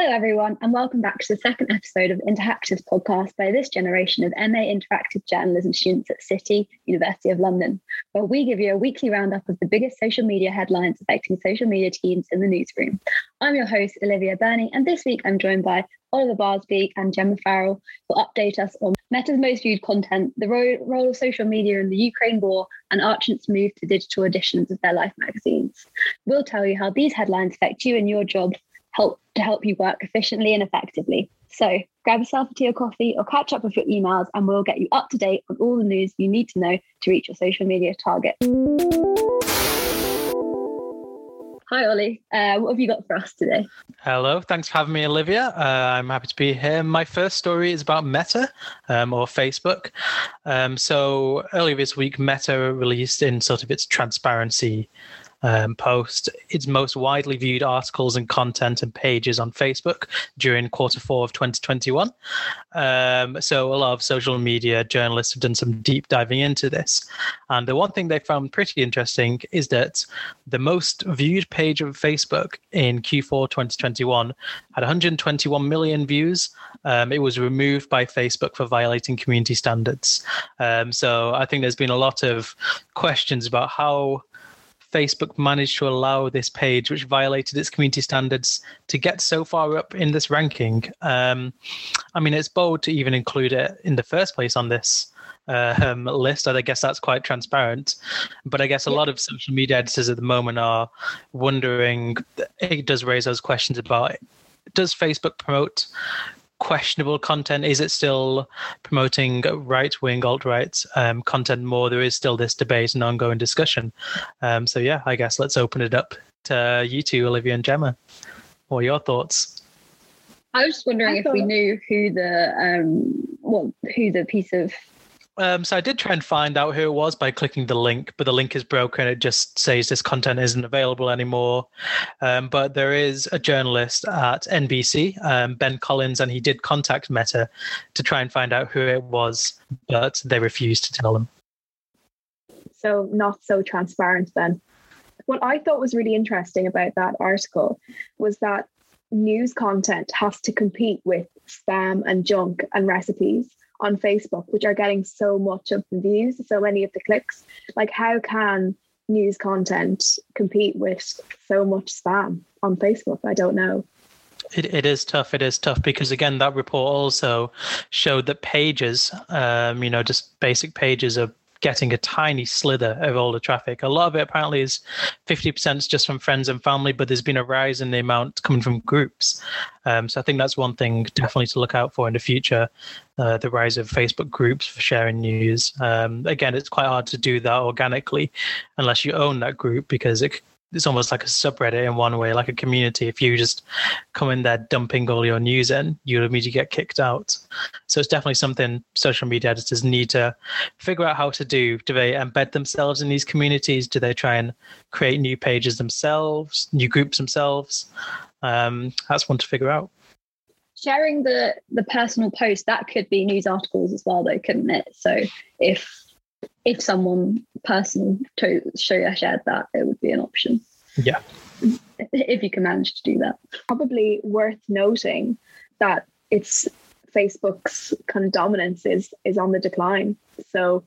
Hello everyone, and welcome back to the second episode of Interactives podcast by this generation of MA Interactive Journalism students at City, University of London, where we give you a weekly roundup of the biggest social media headlines affecting social media teams in the newsroom. I'm your host, Olivia Burney, and this week I'm joined by Oliver Barsby and Gemma Farrell, who will update us on Meta's most viewed content, the role of social media in the Ukraine war, and Archant's move to digital editions of their Life magazines. We'll tell you how these headlines affect you and your job, help you work efficiently and effectively. So grab yourself a tea or coffee or catch up with your emails, and we'll get you up to date on all the news you need to know to reach your social media target. Hi Ollie, what have you got for us today? Hello, thanks for having me, Olivia. I'm happy to be here. My first story is about Meta, or Facebook. So earlier this week, Meta released in sort of its transparency post its most widely viewed articles and content and pages on Facebook during quarter four of 2021. So a lot of social media journalists have done some deep diving into this. And the one thing they found pretty interesting is that the most viewed page of Facebook in Q4 2021 had 121 million views. It was removed by Facebook for violating community standards. So I think there's been a lot of questions about how Facebook managed to allow this page, which violated its community standards, to get so far up in this ranking. I mean, it's bold to even include it in the first place on this list. I guess that's quite transparent. But I guess a lot of social media editors at the moment are wondering, it does raise those questions about, does Facebook promote questionable content? Is it still promoting right-wing, alt-right content more? There is still this debate and ongoing discussion. So yeah, I guess let's open it up to you two, Olivia and Gemma. What are your thoughts? I was just wondering if we knew who the piece of... So I did try and find out who it was by clicking the link, but the link is broken. It just says this content isn't available anymore. But there is a journalist at NBC, Ben Collins, and he did contact Meta to try and find out who it was, but they refused to tell him. So not so transparent then. What I thought was really interesting about that article was that news content has to compete with spam and junk and recipes on Facebook, which are getting so much of the views, so many of the clicks. Like, how can news content compete with so much spam on Facebook? I don't know. It is tough because, again, that report also showed that pages, just basic pages, are getting a tiny slither of all the traffic. A lot of it apparently is 50% just from friends and family, but there's been a rise in the amount coming from groups. So I think that's one thing definitely to look out for in the future, the rise of Facebook groups for sharing news. Again, it's quite hard to do that organically unless you own that group, because it's almost like a subreddit in one way, like a community. If you just come in there dumping all your news in, you'll immediately get kicked out. So it's definitely something social media editors need to figure out how to do. Do they embed themselves in these communities? Do they try and create new pages themselves, new groups themselves? That's one to figure out. Sharing the personal post, that could be news articles as well, though, couldn't it? So if someone personal shared that, it would be an option. Yeah. If you can manage to do that. Probably worth noting that it's Facebook's kind of dominance is on the decline. So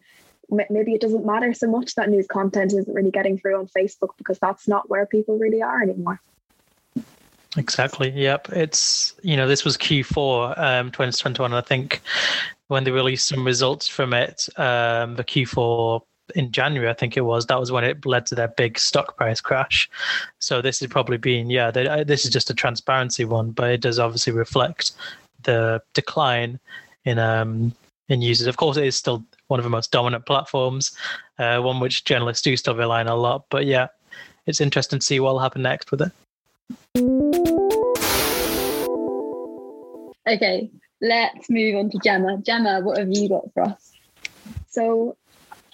maybe it doesn't matter so much that news content isn't really getting through on Facebook, because that's not where people really are anymore. Exactly. Yep. It's, this was Q4 2021. And I think when they released some results from it, the Q4 in January, I think it was, that was when it led to their big stock price crash. So this has probably been, this is just a transparency one, but it does obviously reflect the decline in users. Of course, it is still one of the most dominant platforms, one which journalists do still rely on a lot. But yeah, it's interesting to see what will happen next with it. Okay, let's move on to Gemma. Gemma, what have you got for us? So,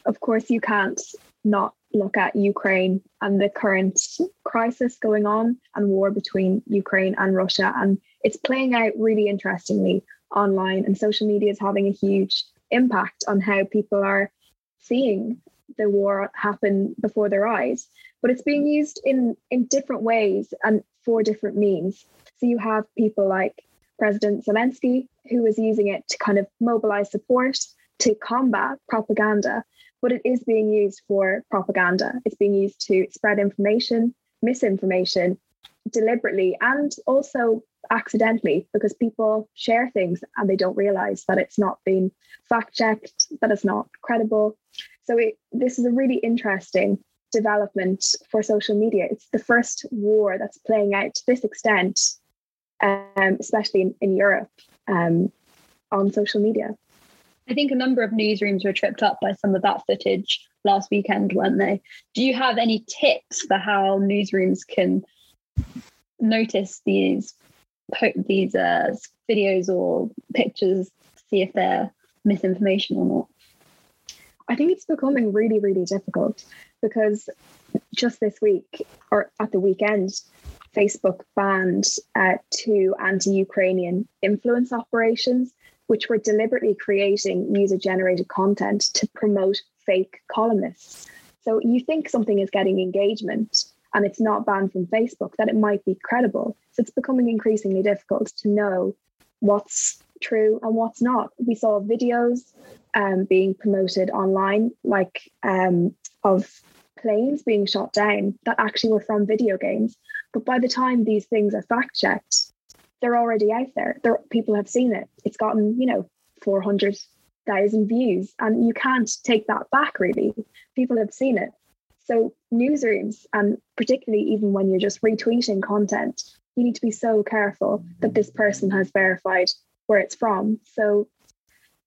of course, you can't not look at Ukraine and the current crisis going on and war between Ukraine and Russia. And it's playing out really interestingly online, and social media is having a huge impact on how people are seeing the war happen before their eyes. But it's being used in different ways and for different means. So you have people like President Zelensky, who is using it to kind of mobilize support to combat propaganda, but it is being used for propaganda. It's being used to spread information, misinformation, deliberately and also accidentally, because people share things and they don't realize that it's not been fact-checked, that it's not credible. So this is a really interesting development for social media. It's the first war that's playing out to this extent, especially in Europe, on social media. I think a number of newsrooms were tripped up by some of that footage last weekend, weren't they? Do you have any tips for how newsrooms can notice these videos or pictures to see if they're misinformation or not? I think it's becoming really, really difficult because just this week or at the weekend, Facebook banned two anti-Ukrainian influence operations, which were deliberately creating user-generated content to promote fake columnists. So you think something is getting engagement and it's not banned from Facebook, that it might be credible. So it's becoming increasingly difficult to know what's true and what's not. We saw videos being promoted online, like of planes being shot down that actually were from video games. But by the time these things are fact-checked, they're already out there. People have seen it. It's gotten, 400,000 views, and you can't take that back, really. People have seen it. So newsrooms, and particularly even when you're just retweeting content, you need to be so careful that this person has verified where it's from. So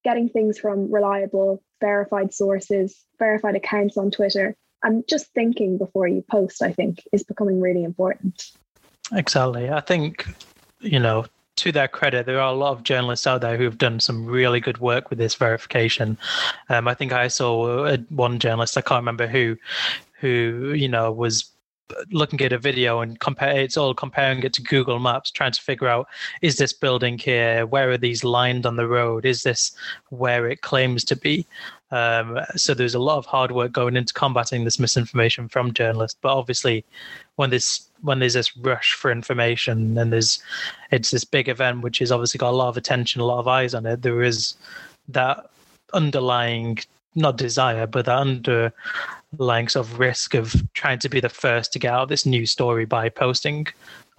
getting things from reliable, verified sources, verified accounts on Twitter, and just thinking before you post, I think, is becoming really important. Exactly. I think, to their credit, there are a lot of journalists out there who've done some really good work with this verification. I think I saw one journalist, I can't remember who was looking at a video and comparing it to Google Maps, trying to figure out, is this building here? Where are these lined on the road? Is this where it claims to be? So there's a lot of hard work going into combating this misinformation from journalists. But obviously, when there's this rush for information and it's this big event which has obviously got a lot of attention, a lot of eyes on it, there is that underlying, not desire, but that underlying sort of risk of trying to be the first to get out this new story by posting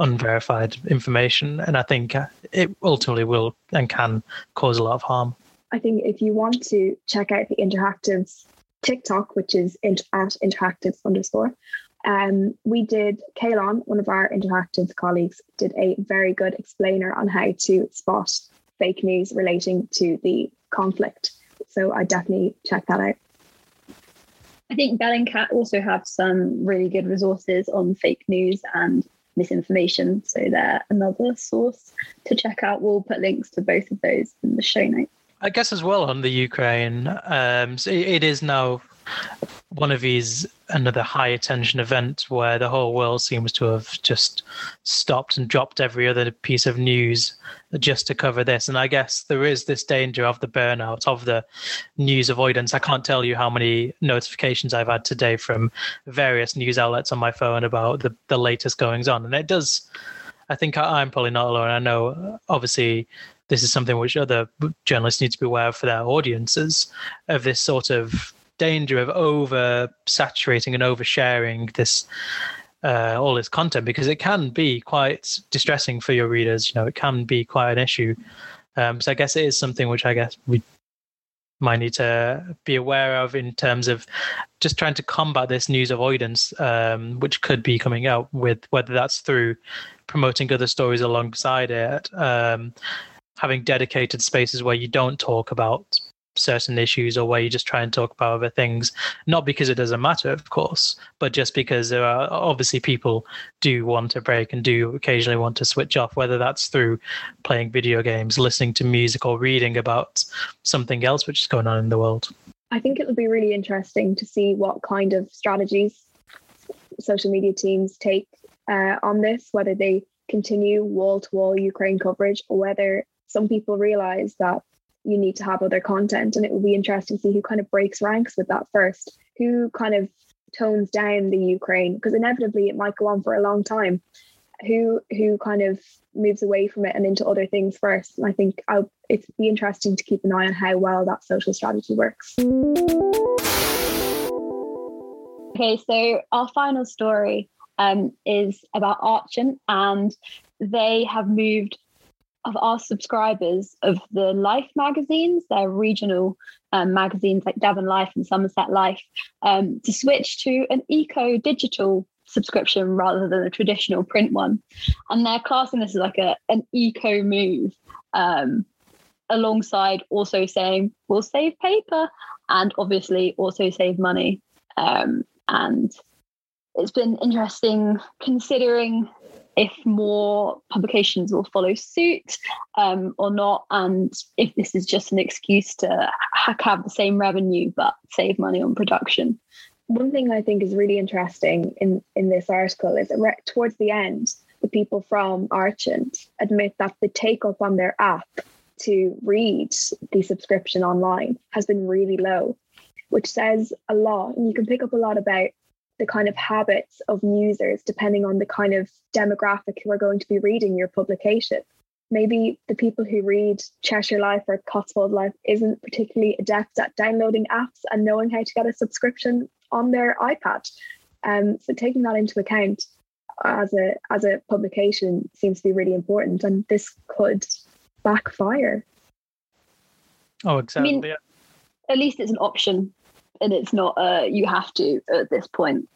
unverified information. And I think it ultimately will and can cause a lot of harm. I think if you want to check out the Interactive's TikTok, which is at Interactive_, we did, Kaylon, one of our Interactive colleagues, did a very good explainer on how to spot fake news relating to the conflict. So I definitely check that out. I think Bellingcat also have some really good resources on fake news and misinformation. So they're another source to check out. We'll put links to both of those in the show notes. I guess as well on the Ukraine, so it is now one of these another high attention event where the whole world seems to have just stopped and dropped every other piece of news just to cover this. And I guess there is this danger of the burnout, of the news avoidance. I can't tell you how many notifications I've had today from various news outlets on my phone about the latest goings on. And it does, I think I'm probably not alone. I know obviously this is something which other journalists need to be aware of for their audiences, of this sort of danger of over-saturating and oversharing this all this content, because it can be quite distressing for your readers. It can be quite an issue. So I guess it is something which I guess we might need to be aware of in terms of just trying to combat this news avoidance, which could be coming out with, whether that's through promoting other stories alongside it, having dedicated spaces where you don't talk about certain issues or where you just try and talk about other things, not because it doesn't matter, of course, but just because there are obviously people do want a break and do occasionally want to switch off, whether that's through playing video games, listening to music, or reading about something else which is going on in the world. I think it'll be really interesting to see what kind of strategies social media teams take on this, whether they continue wall-to-wall Ukraine coverage or whether some people realise that you need to have other content. And it will be interesting to see who kind of breaks ranks with that first, who kind of tones down the Ukraine, because inevitably it might go on for a long time. who kind of moves away from it and into other things first. And I think it'd be interesting to keep an eye on how well that social strategy works. Okay, so our final story is about Archant, and they have moved of our subscribers of the Life magazines, their regional magazines like Devon Life and Somerset Life, to switch to an eco-digital subscription rather than a traditional print one. And they're classing this as like an eco move, alongside also saying we'll save paper and obviously also save money. And it's been interesting considering if more publications will follow suit or not, and if this is just an excuse to have the same revenue but save money on production. One thing I think is really interesting in this article is that towards the end, the people from Archant admit that the take-up on their app to read the subscription online has been really low, which says a lot. And you can pick up a lot about the kind of habits of users depending on the kind of demographic who are going to be reading your publication. Maybe the people who read Cheshire Life or Cotswold Life isn't particularly adept at downloading apps and knowing how to get a subscription on their iPad. So taking that into account as a publication seems to be really important, and this could backfire. Oh, exactly. I mean, at least it's an option. And it's not you have to at this point.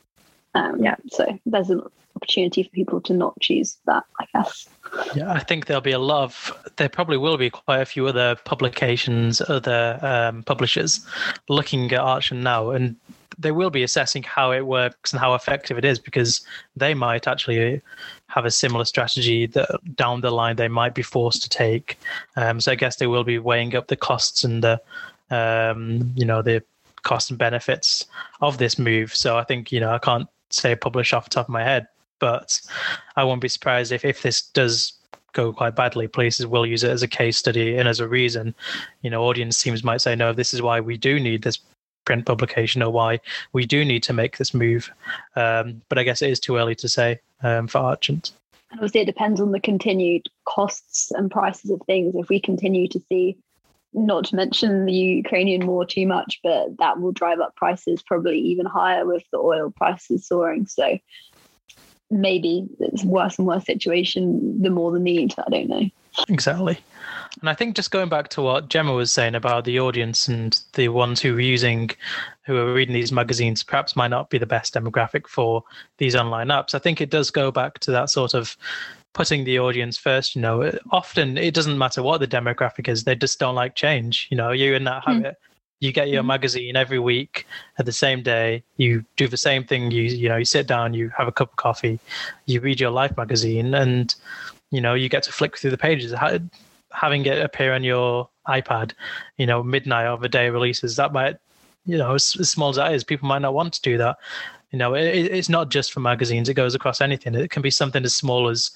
So there's an opportunity for people to not choose that, I guess. Yeah, I think there probably will be quite a few other publications, other publishers looking at Archant now, and they will be assessing how it works and how effective it is, because they might actually have a similar strategy that down the line they might be forced to take. So I guess they will be weighing up the costs and the the costs and benefits of this move. So I think, I can't say publish off the top of my head, but I won't be surprised if this does go quite badly. Places will use it as a case study and as a reason. Audience teams might say, no, this is why we do need this print publication, or why we do need to make this move. But I guess it is too early to say for Archant. And obviously it depends on the continued costs and prices of things. If we continue to see, not to mention the Ukrainian war too much, but that will drive up prices probably even higher with the oil prices soaring. So maybe it's worse and worse situation, the more the need. I don't know. Exactly. And I think just going back to what Gemma was saying about the audience and the ones who are reading these magazines perhaps might not be the best demographic for these online apps. I think it does go back to that sort of putting the audience first. Often it doesn't matter what the demographic is, they just don't like change. You're in that habit. You get your magazine every week at the same day, you do the same thing, you sit down, you have a cup of coffee, you read your Life magazine, and you get to flick through the pages. Having it appear on your iPad, midnight of a day releases, that might, as small as that is, people might not want to do that. It's not just for magazines. It goes across anything. It can be something as small as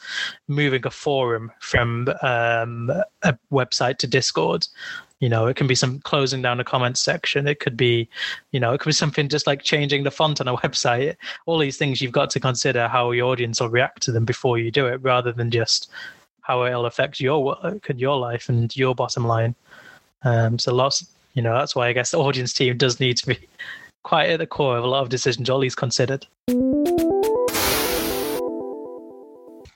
moving a forum from a website to Discord. It can be some closing down a comment section. It could be, it could be something just like changing the font on a website. All these things you've got to consider how your audience will react to them before you do it, rather than just how it'll affect your work and your life and your bottom line. So lots, that's why I guess the audience team does need to be quite at the core of a lot of decisions, all these considered. I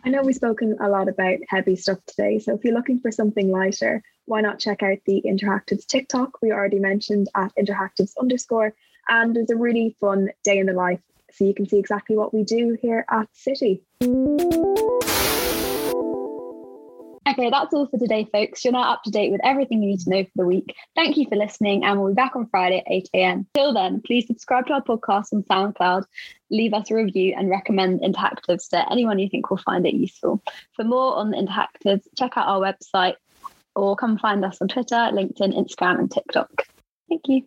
know we've spoken a lot about heavy stuff today, so if you're looking for something lighter, why not check out the Interactives TikTok we already mentioned at interactives_, and it's a really fun day in the life, so you can see exactly what we do here at City. Okay, that's all for today, folks. You're now up to date with everything you need to know for the week. Thank you for listening, and we'll be back on Friday at 8 a.m. Till then, please subscribe to our podcast on SoundCloud, leave us a review, and recommend Interactives to anyone you think will find it useful. For more on Interactives, check out our website or come find us on Twitter, LinkedIn, Instagram, and TikTok. Thank you.